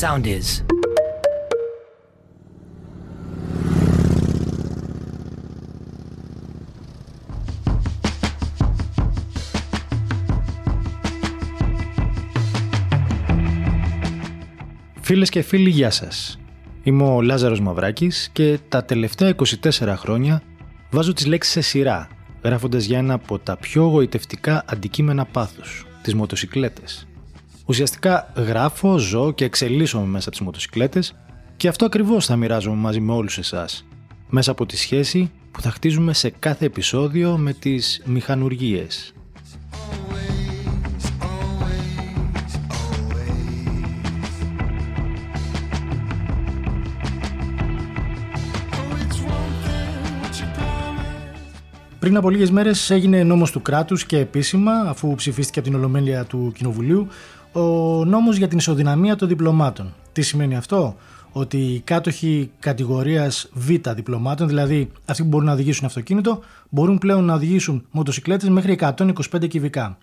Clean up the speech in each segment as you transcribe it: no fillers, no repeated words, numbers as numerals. Sound is. Φίλες και φίλοι, γεια σας. Είμαι ο Λάζαρος Μαυράκης και τα τελευταία 24 χρόνια βάζω τις λέξεις σε σειρά, γράφοντας για ένα από τα πιο γοητευτικά αντικείμενα πάθους, τις μοτοσικλέτες. Ουσιαστικά γράφω, ζω και εξελίσσομαι μέσα από τις μοτοσικλέτες και αυτό ακριβώς θα μοιράζομαι μαζί με όλους εσάς, μέσα από τη σχέση που θα χτίζουμε σε κάθε επεισόδιο με τις μηχανουργίες. Πριν από λίγες μέρες έγινε νόμος του κράτους και επίσημα, αφού ψηφίστηκε από την Ολομέλεια του Κοινοβουλίου, ο νόμος για την ισοδυναμία των διπλωμάτων. Τι σημαίνει αυτό? Ότι οι κάτοχοι κατηγορίας Β διπλωμάτων, δηλαδή αυτοί που μπορούν να οδηγήσουν αυτοκίνητο, μπορούν πλέον να οδηγήσουν μοτοσικλέτες μέχρι 125 κυβικά.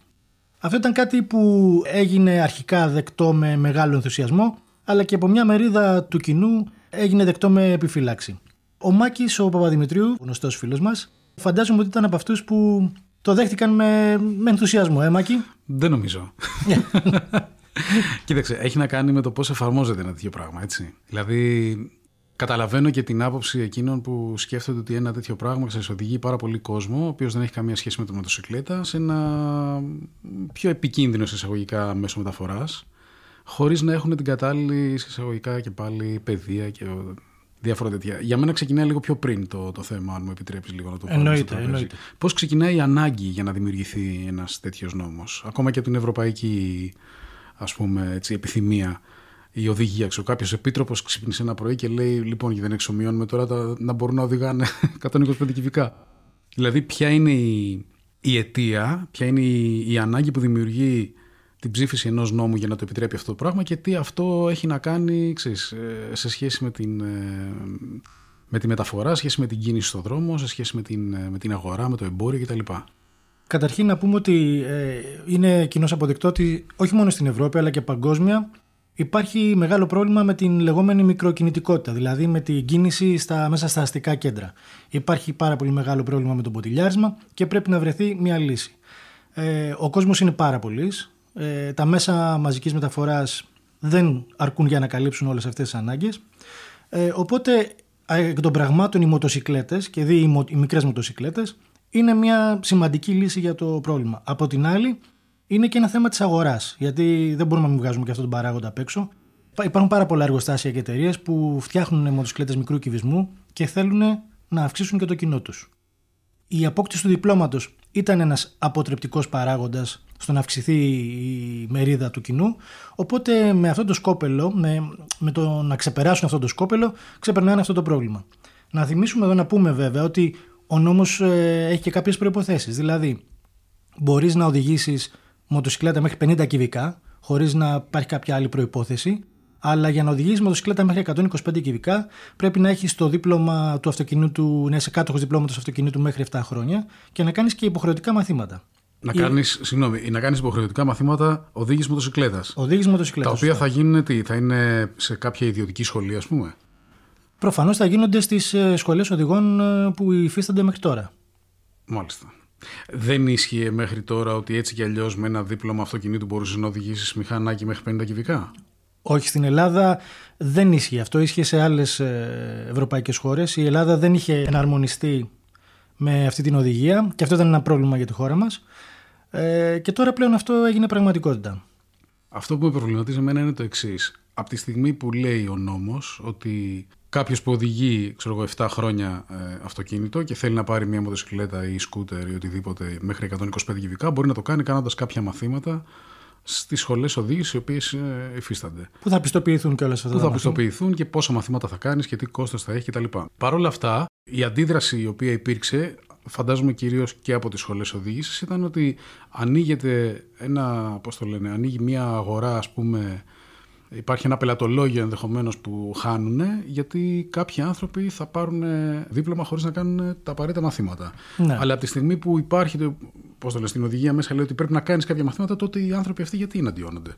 Αυτό ήταν κάτι που έγινε αρχικά δεκτό με μεγάλο ενθουσιασμό, αλλά και από μια μερίδα του κοινού έγινε δεκτό με επιφύλαξη. Ο Μάκης ο Παπαδημητρίου, γνωστός φίλος μας, φαντάζομαι ότι ήταν από αυτούς που το δέχτηκαν με ενθουσιασμό, Μάκη. Δεν νομίζω. Κοίταξε, έχει να κάνει με το πώς εφαρμόζεται ένα τέτοιο πράγμα, έτσι. Δηλαδή, καταλαβαίνω και την άποψη εκείνων που σκέφτονται ότι ένα τέτοιο πράγμα σας οδηγεί πάρα πολύ κόσμο, ο οποίος δεν έχει καμία σχέση με τη μοτοσυκλέτα, σε ένα πιο επικίνδυνο εισαγωγικά μέσο μεταφοράς, χωρίς να έχουν την κατάλληλη εισαγωγικά και πάλι παιδεία και διάφορα τέτοια. Για μένα ξεκινάει λίγο πιο πριν το θέμα, αν μου επιτρέπεις λίγο να το πω. Εννοείται. Πώς ξεκινάει η ανάγκη για να δημιουργηθεί ένας τέτοιος νόμος, ακόμα και από την ευρωπαϊκή, ας πούμε, έτσι, επιθυμία, η οδηγία. Κάποιος επίτροπος ξύπνησε ένα πρωί και λέει: λοιπόν, δεν εξομοιώνουμε τώρα να μπορούν να οδηγάνε 125 κυβικά. Δηλαδή, ποια είναι η αιτία, ποια είναι η ανάγκη που δημιουργεί την ψήφιση ενός νόμου για να το επιτρέπει αυτό το πράγμα και τι αυτό έχει να κάνει, ξέρεις, σε σχέση με τη μεταφορά, σε σχέση με την κίνηση στον δρόμο, σε σχέση με την αγορά, με το εμπόριο κτλ. Καταρχήν να πούμε ότι είναι κοινώς αποδεκτό ότι όχι μόνο στην Ευρώπη αλλά και παγκόσμια υπάρχει μεγάλο πρόβλημα με την λεγόμενη μικροκινητικότητα, δηλαδή με την κίνηση μέσα στα αστικά κέντρα. Υπάρχει πάρα πολύ μεγάλο πρόβλημα με το ποτηλιάρισμα και πρέπει να βρεθεί μια λύση. Ο κόσμος είναι πάρα πολλής. Τα μέσα μαζικής μεταφοράς δεν αρκούν για να καλύψουν όλες αυτές τις ανάγκες, οπότε εκ των πραγμάτων οι μοτοσικλέτες και οι μικρές μοτοσικλέτες είναι μια σημαντική λύση για το πρόβλημα. Από την άλλη είναι και ένα θέμα της αγοράς, γιατί δεν μπορούμε να μην βγάζουμε και αυτόν τον παράγοντα απ' έξω. Υπάρχουν πάρα πολλά εργοστάσια και εταιρείες που φτιάχνουν μοτοσικλέτες μικρού κυβισμού και θέλουν να αυξήσουν και το κοινό τους. Η απόκτηση του διπλώματος ήταν ένας αποτρεπτικός παράγοντας στο να αυξηθεί η μερίδα του κοινού. Οπότε με αυτό το σκόπελο, με το να ξεπεράσουν αυτό το σκόπελο, ξεπερνάνε αυτό το πρόβλημα. Να θυμίσουμε εδώ να πούμε βέβαια ότι ο νόμος έχει και κάποιες προϋποθέσεις. Δηλαδή, μπορείς να οδηγήσεις μοτοσυκλέτα μέχρι 50 κυβικά, χωρίς να υπάρχει κάποια άλλη προϋπόθεση. Αλλά για να οδηγήσεις μοτοσυκλέτα μέχρι 125 κυβικά, πρέπει να έχεις το δίπλωμα του αυτοκινήτου, να είσαι κάτοχος διπλώματος αυτοκινήτου μέχρι 7 χρόνια και να κάνεις και υποχρεωτικά μαθήματα. Να κάνεις υποχρεωτικά μαθήματα οδήγησης μοτοσυκλέτας. Τα οποία θα γίνουν θα είναι σε κάποια ιδιωτική σχολή, ας πούμε. Προφανώς θα γίνονται στις σχολές οδηγών που υφίστανται μέχρι τώρα. Μάλιστα. Δεν ίσχυε μέχρι τώρα ότι έτσι κι αλλιώς με ένα δίπλωμα αυτοκινήτου μπορούσες να οδηγήσεις μηχανάκι μέχρι 50 κυβικά? Όχι, στην Ελλάδα δεν ίσχυε αυτό. Ίσχυε σε άλλες ευρωπαϊκές χώρες. Η Ελλάδα δεν είχε εναρμονιστεί με αυτή την οδηγία και αυτό ήταν ένα πρόβλημα για τη χώρα μας. Και τώρα πλέον αυτό έγινε πραγματικότητα. Αυτό που με προβληματίζει εμένα είναι το εξής. Από τη στιγμή που λέει ο νόμος ότι κάποιος που οδηγεί 7 χρόνια αυτοκίνητο και θέλει να πάρει μια μοτοσυκλέτα ή σκούτερ ή οτιδήποτε μέχρι 125 κυβικά, μπορεί να το κάνει κάνοντας κάποια μαθήματα στις σχολές οδήγησης οι οποίες υφίστανται. Που θα πιστοποιηθούν και όλα αυτά. Και πόσα μαθήματα θα κάνεις και τι κόστος θα έχει κτλ. Παρ' όλα αυτά, η αντίδραση η οποία υπήρξε, φαντάζομαι κυρίως και από τις σχολές οδήγησης, ήταν ότι ανοίγεται ανοίγει μια αγορά, ας πούμε, υπάρχει ένα πελατολόγιο ενδεχομένως που χάνουν, γιατί κάποιοι άνθρωποι θα πάρουν δίπλωμα χωρίς να κάνουν τα απαραίτητα μαθήματα. Ναι. Αλλά από τη στιγμή που υπάρχει στην οδηγία μέσα λέει ότι πρέπει να κάνεις κάποια μαθήματα, τότε οι άνθρωποι αυτοί γιατί εναντιώνονται?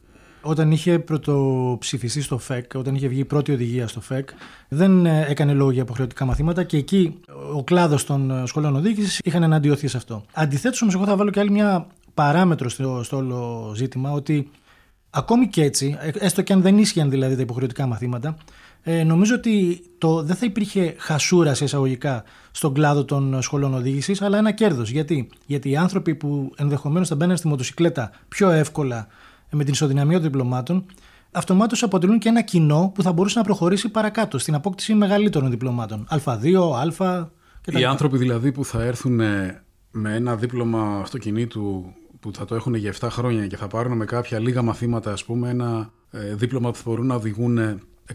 Όταν είχε πρωτοψηφιστεί στο ΦΕΚ, όταν είχε βγει η πρώτη οδηγία στο ΦΕΚ, δεν έκανε λόγο για υποχρεωτικά μαθήματα και εκεί ο κλάδος των σχολών οδήγησης είχαν εναντιωθεί σε αυτό. Αντιθέτως, όμως, εγώ θα βάλω και άλλη μια παράμετρο στο όλο ζήτημα, ότι ακόμη και έτσι, έστω και αν δεν ίσχυαν δηλαδή τα υποχρεωτικά μαθήματα, νομίζω ότι δεν θα υπήρχε χασούρα σε εισαγωγικά στον κλάδο των σχολών οδήγησης, αλλά ένα κέρδος. Γιατί οι άνθρωποι που ενδεχομένως θα μπαίνουν στη μοτοσυκλέτα πιο εύκολα με την ισοδυναμία των διπλωμάτων, αυτομάτως αποτελούν και ένα κοινό που θα μπορούσε να προχωρήσει παρακάτω στην απόκτηση μεγαλύτερων διπλωμάτων. Α2, Α κτλ. Οι άνθρωποι δηλαδή που θα έρθουν με ένα δίπλωμα αυτοκινήτου που θα το έχουν για 7 χρόνια και θα πάρουν με κάποια λίγα μαθήματα, ας πούμε, ένα δίπλωμα που θα μπορούν να οδηγούν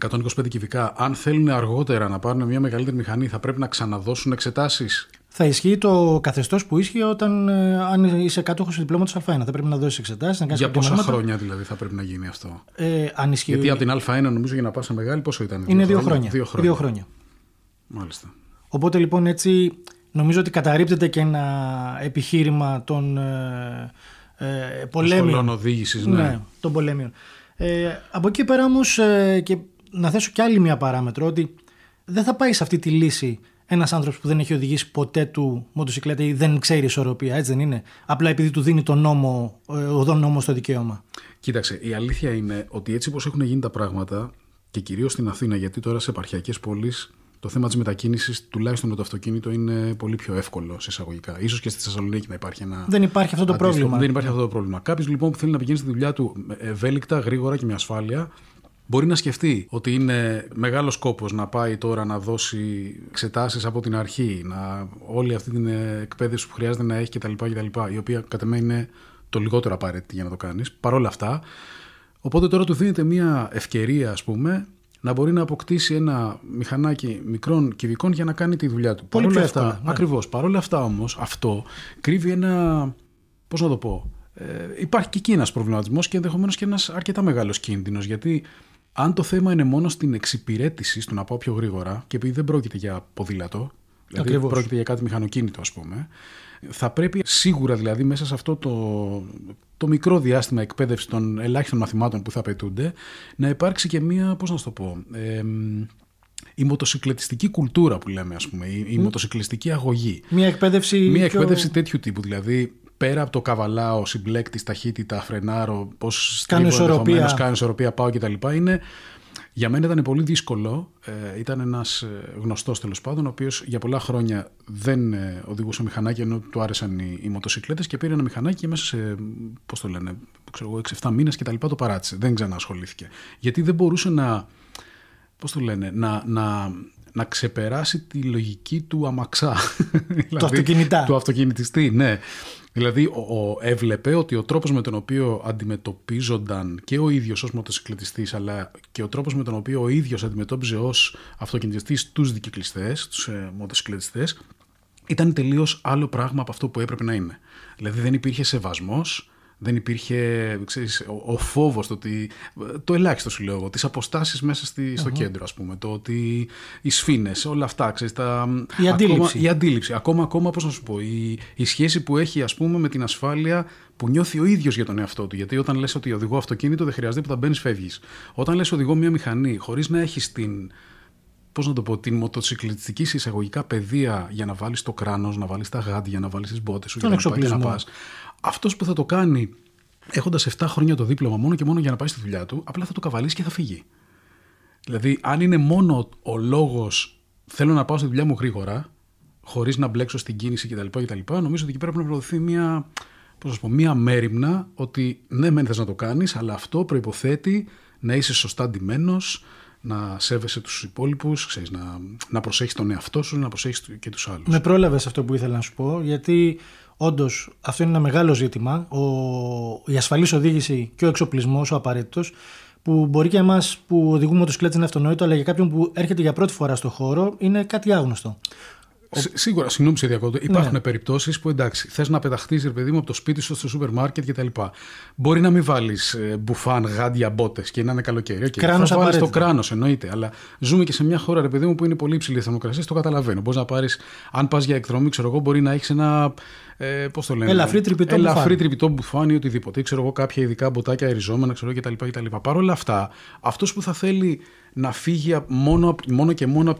125 κυβικά. Αν θέλουν αργότερα να πάρουν μια μεγαλύτερη μηχανή, θα πρέπει να ξαναδώσουν εξετάσεις. Θα ισχύει το καθεστώς που ίσχυε όταν αν είσαι κάτοχος του διπλώματος Α1. Θα πρέπει να δώσεις εξετάσεις. Για πόσα χρόνια δηλαδή θα πρέπει να γίνει αυτό? Αν ισχύει. Γιατί από την Α1, νομίζω, για να πας σε μεγάλη, πόσο ήταν? Είναι 2 χρόνια. 2 χρόνια. Μάλιστα. Οπότε λοιπόν έτσι. Νομίζω ότι καταρρίπτεται και ένα επιχείρημα των πολέμιων. Σχολών οδήγησης, ναι, των πολέμιων. Από εκεί πέρα όμως, και να θέσω κι άλλη μια παράμετρο, ότι δεν θα πάει σε αυτή τη λύση ένας άνθρωπος που δεν έχει οδηγήσει ποτέ του μοτοσυκλέτα ή δεν ξέρει ισορροπία, έτσι δεν είναι? Απλά επειδή του δίνει τον νόμο, οδόν νόμο στο δικαίωμα. Κοίταξε, η αλήθεια είναι ότι έτσι όπως έχουν γίνει τα πράγματα, και κυρίως στην Αθήνα, γιατί τώρα σε επαρχιακές πόλεις το θέμα της μετακίνησης, τουλάχιστον με το αυτοκίνητο, είναι πολύ πιο εύκολο σε εισαγωγικά. Ίσως και στη Θεσσαλονίκη να υπάρχει ένα. Δεν υπάρχει αυτό το πρόβλημα. Δεν υπάρχει αυτό το πρόβλημα. Κάποιος λοιπόν που θέλει να πηγαίνει στη δουλειά του ευέλικτα, γρήγορα και με ασφάλεια, μπορεί να σκεφτεί ότι είναι μεγάλος κόπος να πάει τώρα να δώσει εξετάσεις από την αρχή, όλη αυτή την εκπαίδευση που χρειάζεται να έχει κτλ. Η οποία κατά μένα είναι το λιγότερο απαραίτητη για να το κάνεις. Παρ' όλα αυτά. Οπότε τώρα του δίνεται μια ευκαιρία, ας πούμε, να μπορεί να αποκτήσει ένα μηχανάκι μικρών κυβικών για να κάνει τη δουλειά του. Πολύ πιο εύκολα. Ναι. Ακριβώς. Παρ' όλα αυτά όμως, αυτό κρύβει ένα. Πώς να το πω. Υπάρχει και εκεί ένας προβληματισμός και ενδεχομένως και ένας αρκετά μεγάλος κίνδυνος. Γιατί αν το θέμα είναι μόνο στην εξυπηρέτηση, στο να πάω πιο γρήγορα, και επειδή δεν πρόκειται για ποδήλατο, δηλαδή ακριβώς, πρόκειται για κάτι μηχανοκίνητο, ας πούμε, θα πρέπει σίγουρα δηλαδή μέσα σε αυτό το μικρό διάστημα εκπαίδευση των ελάχιστων μαθημάτων που θα απαιτούνται να υπάρξει και μία, πώς να το πω, η μοτοσυκλετιστική κουλτούρα που λέμε, ας πούμε, η μοτοσυκλετιστική αγωγή. Μία εκπαίδευση τέτοιου τύπου, δηλαδή πέρα από το καβαλάω, συμπλέκτη, ταχύτητα, φρενάρω, πώς κάνω ισορροπία, πάω κτλ. Είναι. Για μένα ήταν πολύ δύσκολο. Ήταν ένας γνωστός, τέλος πάντων, ο οποίος για πολλά χρόνια δεν οδηγούσε μηχανάκι, ενώ του άρεσαν οι μοτοσυκλέτες, και πήρε ένα μηχανάκι και μέσα σε 6-7 μήνες και τα λοιπά το παράτησε. Δεν ξαναασχολήθηκε. Γιατί δεν μπορούσε να ξεπεράσει τη λογική του αμαξά. Του αυτοκινητιστή, ναι. Δηλαδή, έβλεπε ότι ο τρόπος με τον οποίο αντιμετωπίζονταν και ο ίδιος ως μοτοσυκλετιστής, αλλά και ο τρόπος με τον οποίο ο ίδιος αντιμετώπιζε ως αυτοκινητιστής τους δικυκλιστές, τους μοτοσυκλετιστές, ήταν τελείως άλλο πράγμα από αυτό που έπρεπε να είναι. Δηλαδή, δεν υπήρχε σεβασμός, δεν υπήρχε, ξέρεις, ο φόβος, το ελάχιστο σου λέω, τις αποστάσεις μέσα στο κέντρο, ας πούμε, το ότι οι σφήνες, όλα αυτά, ξέρεις, η αντίληψη. Ακόμα, πώς να σου πω, η σχέση που έχει, ας πούμε, με την ασφάλεια που νιώθει ο ίδιος για τον εαυτό του. Γιατί όταν λες ότι οδηγώ αυτοκίνητο, δεν χρειάζεται που θα μπαίνεις, φεύγεις. Όταν λες οδηγώ μια μηχανή, χωρίς να έχεις την μοτοσυκλετιστική εισαγωγικά παιδεία για να βάλεις το κράνος, να βάλεις τα γάντια, να βάλεις τις μπότες σου, για να πας. Αυτός που θα το κάνει έχοντας 7 χρόνια το δίπλωμα μόνο και μόνο για να πάει στη δουλειά του, απλά θα το καβαλήσει και θα φύγει. Δηλαδή, αν είναι μόνο ο λόγος θέλω να πάω στη δουλειά μου γρήγορα, χωρίς να μπλέξω στην κίνηση κτλ., νομίζω ότι εκεί πρέπει να προωθηθεί μία μέριμνα ότι ναι, μεν θες να το κάνεις, αλλά αυτό προϋποθέτει να είσαι σωστά ντυμένος, να σέβεσαι τους υπόλοιπους, ξέρεις, να προσέχεις τον εαυτό σου, να προσέχεις και τους άλλους. Με πρόλαβες αυτό που ήθελα να σου πω, γιατί όντως αυτό είναι ένα μεγάλο ζήτημα. Η ασφαλής οδήγηση και ο εξοπλισμός, ο απαραίτητος, που μπορεί και εμάς που οδηγούμε μοτοσυκλέτες είναι αυτονόητο, αλλά για κάποιον που έρχεται για πρώτη φορά στο χώρο είναι κάτι άγνωστο. Σίγουρα, συγγνώμη σε διακόπτω. Υπάρχουν περιπτώσεις που εντάξει, θες να πεταχτείς, ρε παιδί μου, από το σπίτι σου στο σούπερ μάρκετ κτλ. Μπορεί να μην βάλεις μπουφάν, γάντια, μπότες και να είναι καλοκαίρι. Κράνος, θα βάλεις το κράνος, εννοείται. Αλλά ζούμε και σε μια χώρα, ρε παιδί μου, που είναι πολύ υψηλή θερμοκρασία, το καταλαβαίνω. Μπορείς να πάρεις, αν πας για εκδρομή, ξέρω εγώ, μπορεί να έχεις ένα πώς το λένε, ελαφρύ τρυπητό μπουφάνι, οτιδήποτε, ξέρω εγώ, κάποια ειδικά μποτάκια αεριζόμενα, ξέρω εγώ κτλ. Παρ' όλα αυτά, αυτός που θα θέλει να φύγει μόνο και μόνο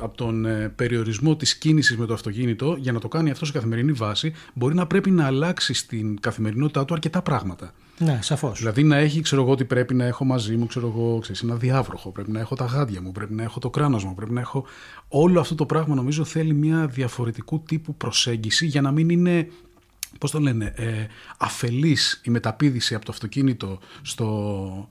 από τον περιορισμό της κίνησης με το αυτοκίνητο, για να το κάνει αυτό σε καθημερινή βάση, μπορεί να πρέπει να αλλάξει στην καθημερινότητά του αρκετά πράγματα. Ναι, σαφώς. Δηλαδή να έχει, ξέρω εγώ, ότι πρέπει να έχω μαζί μου, ξέρω εγώ, ένα διάβροχο, πρέπει να έχω τα γάντια μου, πρέπει να έχω το κράνος μου, πρέπει να έχω. Όλο αυτό το πράγμα νομίζω θέλει μια διαφορετικού τύπου προσέγγιση για να μην είναι, πώς το λένε, αφελής η μεταπήδηση από το αυτοκίνητο στο.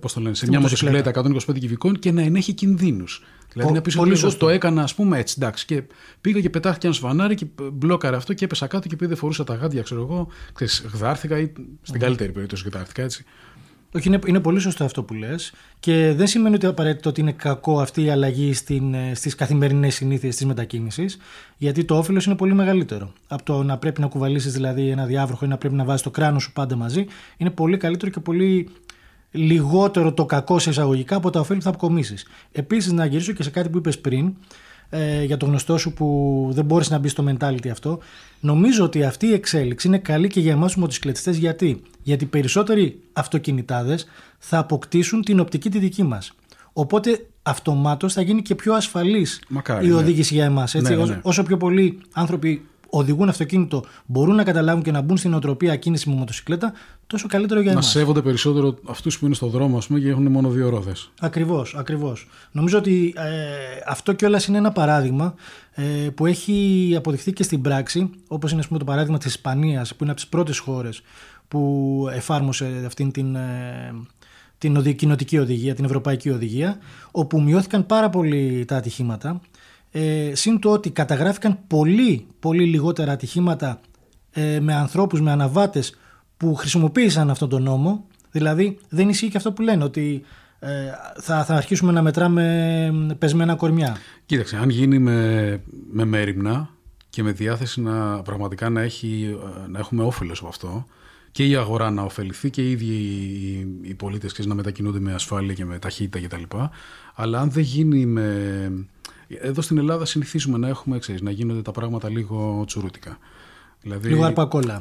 Πώς το λένε, σε μια μοτοσυκλέτα 125 κυβικών και να ενέχει κινδύνους. Δηλαδή να πεις ότι το έκανα, ας πούμε, έτσι, εντάξει, και πήγα και πετάχτηκε ένα σφανάρι και μπλόκαρε αυτό και έπεσα κάτω και επειδή δεν φορούσα τα γάντια, ξέρω εγώ, γδάρθηκα ή στην καλύτερη περίπτωση γδάρθηκα, έτσι. Όχι, είναι πολύ σωστό αυτό που λες και δεν σημαίνει ότι απαραίτητο ότι είναι κακό αυτή η αλλαγή στις καθημερινές συνήθειες της μετακίνησης, γιατί το όφελος είναι πολύ μεγαλύτερο. Από το να πρέπει να κουβαλήσεις δηλαδή ένα διάβροχο ή να πρέπει να βάζεις το κράνος σου πάντα μαζί, είναι πολύ καλύτερο και πολύ λιγότερο το κακό σε εισαγωγικά από τα ωφέλη που θα αποκομίσεις. Επίσης, να γυρίσω και σε κάτι που είπες πριν για το γνωστό σου που δεν μπόρεσε να μπει στο mentality αυτό. Νομίζω ότι αυτή η εξέλιξη είναι καλή και για εμάς τους μοτοσυκλετιστές. Γιατί περισσότεροι αυτοκινητάδες θα αποκτήσουν την οπτική τη δική μας. Οπότε αυτομάτως θα γίνει και πιο ασφαλής η οδήγηση για εμάς. Έτσι. Ναι. Όσο πιο πολλοί άνθρωποι οδηγούν αυτοκίνητο, μπορούν να καταλάβουν και να μπουν στην οτροπία κίνηση με μοτοσυκλέτα, τόσο καλύτερο για εμάς. Να σέβονται περισσότερο αυτούς που είναι στον δρόμο, ας πούμε, και έχουν μόνο δύο ρόδες. Ακριβώς. Νομίζω ότι αυτό κιόλας είναι ένα παράδειγμα που έχει αποδειχθεί και στην πράξη, όπως είναι, ας πούμε, το παράδειγμα της Ισπανίας, που είναι από τις πρώτες χώρες που εφάρμοσε αυτήν την κοινοτική οδηγία, την ευρωπαϊκή οδηγία, όπου μειώθηκαν πάρα πολύ τα ατυχήματα. Συν το ότι καταγράφηκαν πολύ, πολύ λιγότερα ατυχήματα με ανθρώπους, με αναβάτες που χρησιμοποίησαν αυτόν τον νόμο. Δηλαδή δεν ισχύει και αυτό που λένε, ότι θα αρχίσουμε να μετράμε πεσμένα κορμιά. Κοίταξε, αν γίνει με μέριμνα και με διάθεση να πραγματικά να έχουμε όφελος από αυτό, και η αγορά να ωφεληθεί και οι ίδιοι οι πολίτες να μετακινούνται με ασφάλεια και με ταχύτητα κτλ. Αλλά αν δεν γίνει Εδώ στην Ελλάδα συνηθίζουμε να έχουμε, να γίνονται τα πράγματα λίγο τσουρούτικα. Δηλαδή,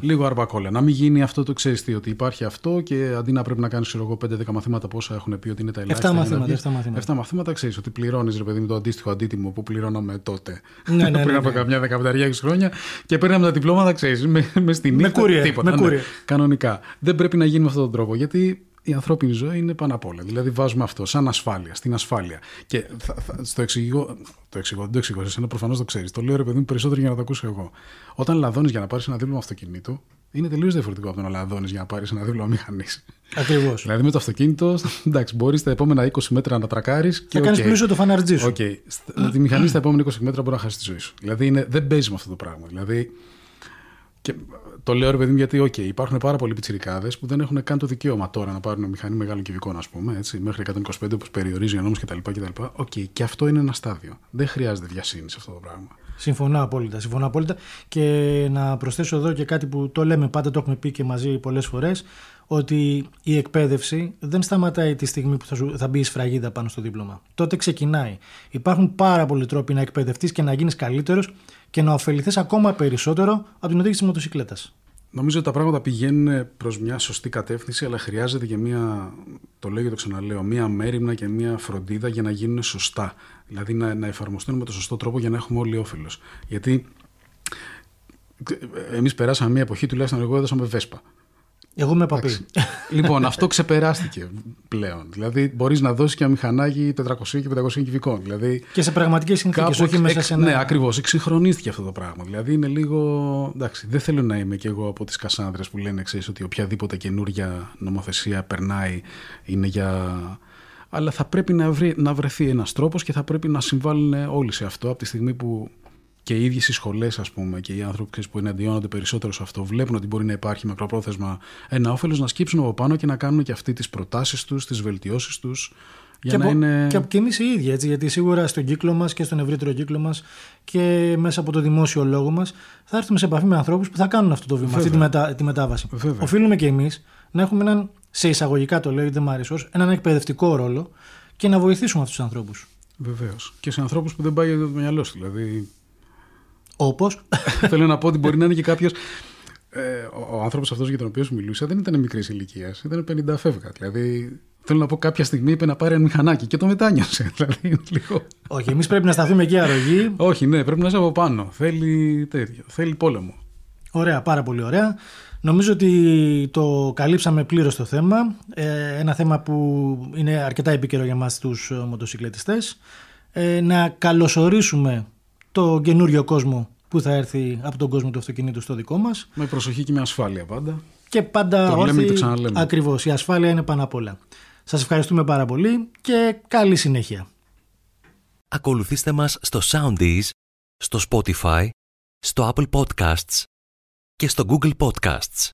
λίγο αρπακόλα. Να μην γίνει αυτό το ότι υπάρχει αυτό και αντί να πρέπει να κάνεις 5-10 μαθήματα, πόσα έχουν πει ότι είναι τα ελάχιστα. 7 μαθήματα, ξέρεις ότι πληρώνεις, ρε παιδί μου, το αντίστοιχο αντίτιμο που πληρώναμε τότε. Ναι. Πριν από καμιά 15-16 χρόνια και παίρναμε τα διπλώματα, ξέρεις, με στη νύχτα. Με κούρια. Κανονικά. Δεν πρέπει να γίνει με αυτόν τον τρόπο, γιατί η ανθρώπινη ζωή είναι πάνω απ' όλα. Δηλαδή, βάζουμε αυτό σαν ασφάλεια, στην ασφάλεια. Και στο εξηγώ. Δεν το εξηγώ, εσένα προφανώς το ξέρεις. Το λέω, ρε παιδί μου, περισσότερο για να το ακούσω εγώ. Όταν λαδώνεις για να πάρεις ένα δίπλωμα αυτοκινήτου, είναι τελείως διαφορετικό από το να λαδώνεις για να πάρεις ένα δίπλωμα μηχανής. Ακριβώς. Δηλαδή, με το αυτοκίνητο, εντάξει, μπορείς τα επόμενα 20 μέτρα να τα τρακάρεις και να κάνεις πλούσιο το φαναρτζί σου. Με τη μηχανή στα επόμενα 20 μέτρα μπορεί να χάσεις τη ζωή σου. Δηλαδή, δεν παίζει με αυτό το πράγμα. Δηλαδή. Και το λέω, ρε παιδί μου, γιατί υπάρχουν πάρα πολλοί πιτσιρικάδες που δεν έχουν καν το δικαίωμα τώρα να πάρουν μηχανή μεγάλων κυβικών, ας πούμε, έτσι, μέχρι 125 όπως περιορίζει ο νόμος κτλ. Και αυτό είναι ένα στάδιο. Δεν χρειάζεται βιασύνη σε αυτό το πράγμα. Συμφωνώ απόλυτα. Και να προσθέσω εδώ και κάτι που το λέμε πάντα, το έχουμε πει και μαζί πολλές φορές, ότι η εκπαίδευση δεν σταματάει τη στιγμή που θα μπει η σφραγίδα πάνω στο δίπλωμα. Τότε ξεκινάει. Υπάρχουν πάρα πολλοί τρόποι να εκπαιδευτείς και να γίνεις καλύτερος και να ωφεληθείς ακόμα περισσότερο από την οδήγηση της μοτοσυκλέτας. Νομίζω ότι τα πράγματα πηγαίνουν προς μια σωστή κατεύθυνση, αλλά χρειάζεται και μια, το λέω και το ξαναλέω, μια μέριμνα και μια φροντίδα για να γίνουν σωστά. Δηλαδή να εφαρμοστούν με τον σωστό τρόπο για να έχουμε όλοι όφελος. Γιατί εμείς περάσαμε μια εποχή, τουλάχιστον εγώ έδωσα με Βέσπα. Εγώ με παπί. Λοιπόν, αυτό ξεπεράστηκε πλέον. Δηλαδή, μπορείς να δώσεις και ένα μηχανάκι 400 και 500 κυβικών. Δηλαδή, και σε πραγματικές συνθήκες, όχι μέσα σε ένα. Ναι, ακριβώς. Εξυγχρονίστηκε αυτό το πράγμα. Δηλαδή, είναι λίγο. Εντάξει, δεν θέλω να είμαι κι εγώ από τις Κασάνδρες που λένε, ότι οποιαδήποτε καινούργια νομοθεσία περνάει είναι για. Αλλά θα πρέπει να βρεθεί ένας τρόπος και θα πρέπει να συμβάλλουν όλοι σε αυτό από τη στιγμή που. Και οι ίδιες οι σχολές, ας πούμε, και οι άνθρωποι που εναντιώνονται περισσότερο σε αυτό, βλέπουν ότι μπορεί να υπάρχει μακροπρόθεσμα ένα όφελος, να σκύψουν από πάνω και να κάνουν και αυτοί τις προτάσεις τους, τις βελτιώσεις τους. Για να είναι. Και εμείς οι ίδιοι, έτσι, γιατί σίγουρα στον κύκλο μας και στον ευρύτερο κύκλο μας και μέσα από το δημόσιο λόγο μας θα έρθουμε σε επαφή με ανθρώπους που θα κάνουν αυτό το βήμα, αυτή τη μετάβαση. Βέβαια. Οφείλουμε και εμείς να έχουμε έναν, σε εισαγωγικά το λέω, δεν μ' άρεσε, έναν εκπαιδευτικό ρόλο και να βοηθήσουμε αυτούς τους ανθρώπους. Βεβαίως. Και σε ανθρώπους που δεν πάει το μυαλό, δηλαδή. Όπως. Θέλω να πω ότι μπορεί να είναι και κάποιος. Ο άνθρωπος αυτός για τον οποίο σου μιλούσα δεν ήταν μικρής ηλικίας, ήταν 50 φεύγα. Δηλαδή, θέλω να πω, κάποια στιγμή είπε να πάρει ένα μηχανάκι και το μετάνιωσε. Δηλαδή, λίγο. Όχι, εμείς πρέπει να σταθούμε εκεί αρρωγή. Όχι, ναι, πρέπει να είσαι από πάνω. Θέλει τέτοιο. Θέλει πόλεμο. Ωραία, πάρα πολύ ωραία. Νομίζω ότι το καλύψαμε πλήρως το θέμα. Ένα θέμα που είναι αρκετά επίκαιρο για μας τους μοτοσυκλετιστές. Να καλωσορίσουμε το καινούριο κόσμο που θα έρθει από τον κόσμο του αυτοκινήτου στο δικό μας. Με προσοχή και με ασφάλεια πάντα. Και πάντα όρθιοι. Ακριβώς. Η ασφάλεια είναι πάνω απ' όλα. Σας ευχαριστούμε πάρα πολύ και καλή συνέχεια. Ακολουθήστε μας στο Soundees, στο Spotify, στο Apple Podcasts και στο Google Podcasts.